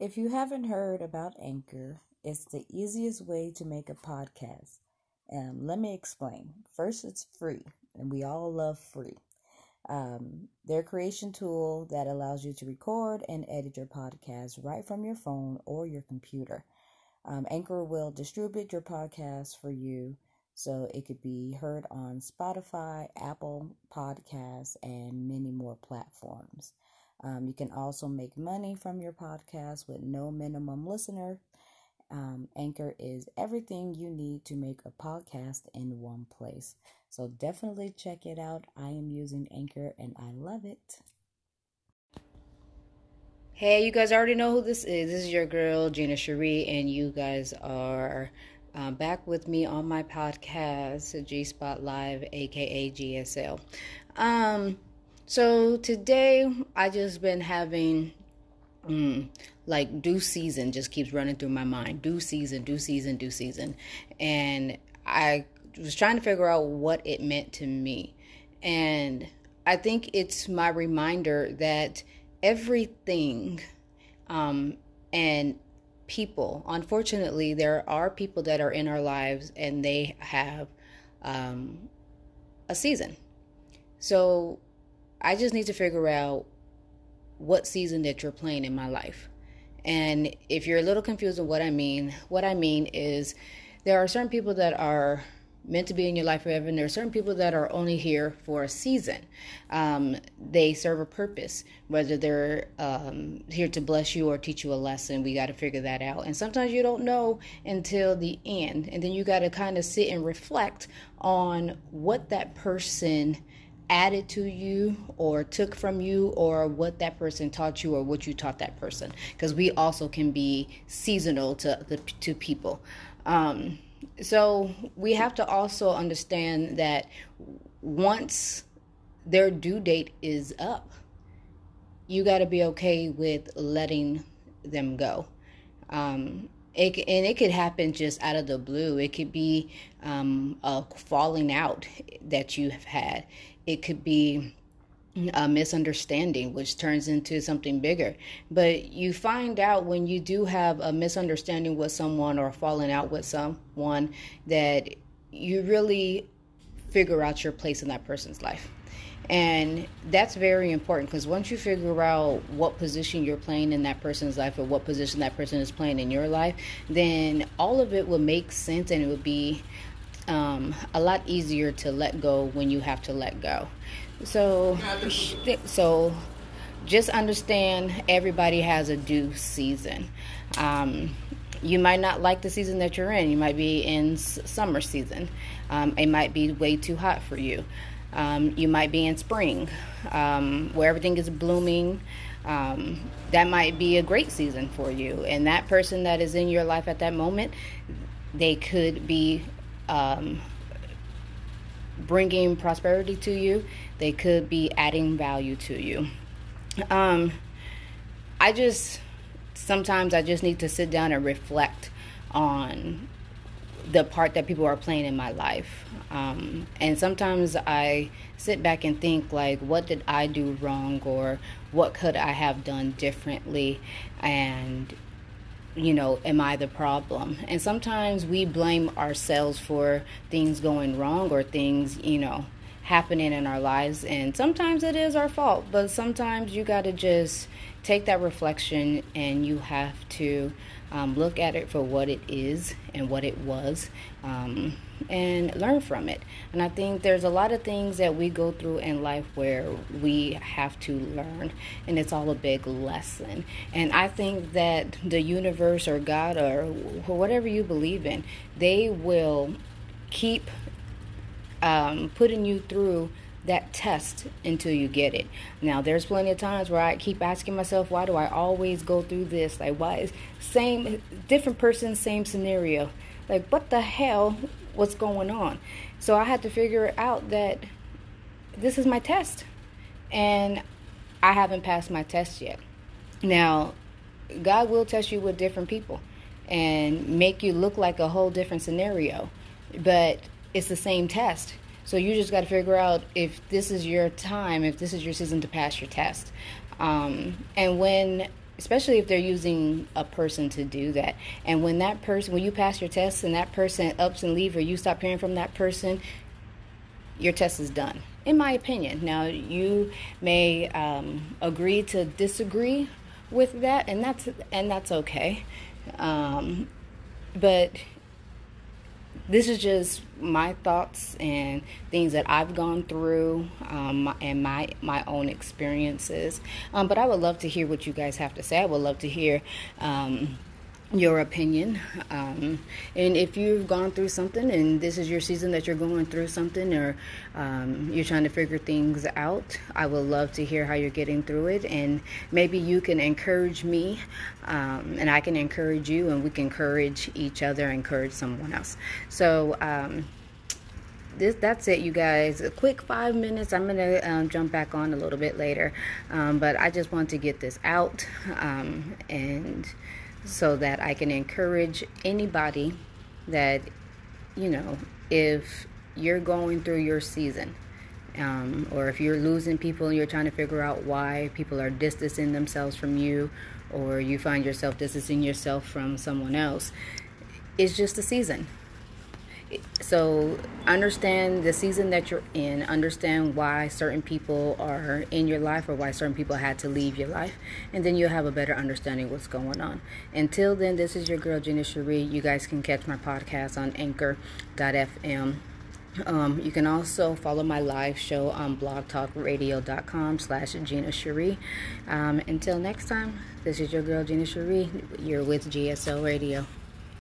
If you haven't heard about Anchor, it's the easiest way to make a podcast. Let me explain. First, it's free, and we all love free. Their creation tool that allows you to record and edit your podcast right from your phone or your computer. Anchor will distribute your podcast for you so it could be heard on Spotify, Apple Podcasts, and many more platforms. You can also make money from your podcast with no minimum listener. Anchor is everything you need to make a podcast in one place. So definitely check it out. I am using Anchor and I love it. Hey, you guys already know who this is. This is your girl, Gina Cherie, and you guys are back with me on my podcast, G-Spot Live, aka GSL. So today I just been having like due season just keeps running through my mind. Due season. And I was trying to figure out what it meant to me. And I think it's my reminder that everything and people, unfortunately, there are people that are in our lives and they have a season. So I just need to figure out what season that you're playing in my life. And if you're a little confused on what I mean is there are certain people that are meant to be in your life forever, and there are certain people that are only here for a season. They serve a purpose, whether they're here to bless you or teach you a lesson. We got to figure that out. And sometimes you don't know until the end. And then you got to kind of sit and reflect on what that person added to you or took from you, or what that person taught you or what you taught that person, because we also can be seasonal to people. So we have to also understand that once their due date is up, you got to be okay with letting them go. It could happen just out of the blue. It could be a falling out that you have had. It could be a misunderstanding, which turns into something bigger. But you find out when you do have a misunderstanding with someone or falling out with someone that you really figure out your place in that person's life. And that's very important, because once you figure out what position you're playing in that person's life or what position that person is playing in your life, then all of it will make sense, and it would be a lot easier to let go when you have to let go. So just understand everybody has a due season. You might not like the season that you're in. You might be in summer season. It might be way too hot for you. You might be in spring, where everything is blooming. That might be a great season for you. And that person that is in your life at that moment, they could be bringing prosperity to you. They could be adding value to you. I just need to sit down and reflect on the part that people are playing in my life. And sometimes I sit back and think, like, what did I do wrong, or what could I have done differently? And, you know, am I the problem? And sometimes we blame ourselves for things going wrong or things, you know, happening in our lives. And sometimes it is our fault, but sometimes you got to just take that reflection, and you have to look at it for what it is and what it was, and learn from it. And I think there's a lot of things that we go through in life where we have to learn, and it's all a big lesson. And I think that the universe or God or whatever you believe in, they will keep putting you through that test until you get it. Now, there's plenty of times where I keep asking myself, why do I always go through this? Like, why is different person, same scenario? Like, what the hell, what's going on? So I had to figure out that this is my test, and I haven't passed my test yet. Now, God will test you with different people and make you look like a whole different scenario, but it's the same test. So you just got to figure out if this is your time, if this is your season to pass your test. And when especially if they're using a person to do that. And when that person, when you pass your test and that person ups and leaves, or you stop hearing from that person, your test is done, in my opinion. Now, you may agree to disagree with that, and that's okay. But this is just my thoughts and things that I've gone through, and my own experiences. But I would love to hear what you guys have to say. I would love to hear your opinion. And if you've gone through something and this is your season that you're going through something, or you're trying to figure things out, I would love to hear how you're getting through it. And maybe you can encourage me, and I can encourage you, and we can encourage each other, encourage someone else. So that's it, you guys. A quick 5 minutes. I'm gonna jump back on a little bit later, but I just want to get this out, and so that I can encourage anybody that, you know, if you're going through your season, or if you're losing people and you're trying to figure out why people are distancing themselves from you, or you find yourself distancing yourself from someone else, it's just a season. So understand the season that you're in, understand why certain people are in your life, or why certain people had to leave your life, and then you'll have a better understanding of what's going on. Until then, this is your girl, Gina Cherie. You guys can catch my podcast on anchor.fm. You can also follow my live show on blogtalkradio.com/Gina Cherie. Until next time, this is your girl, Gina Cherie. You're with GSL Radio.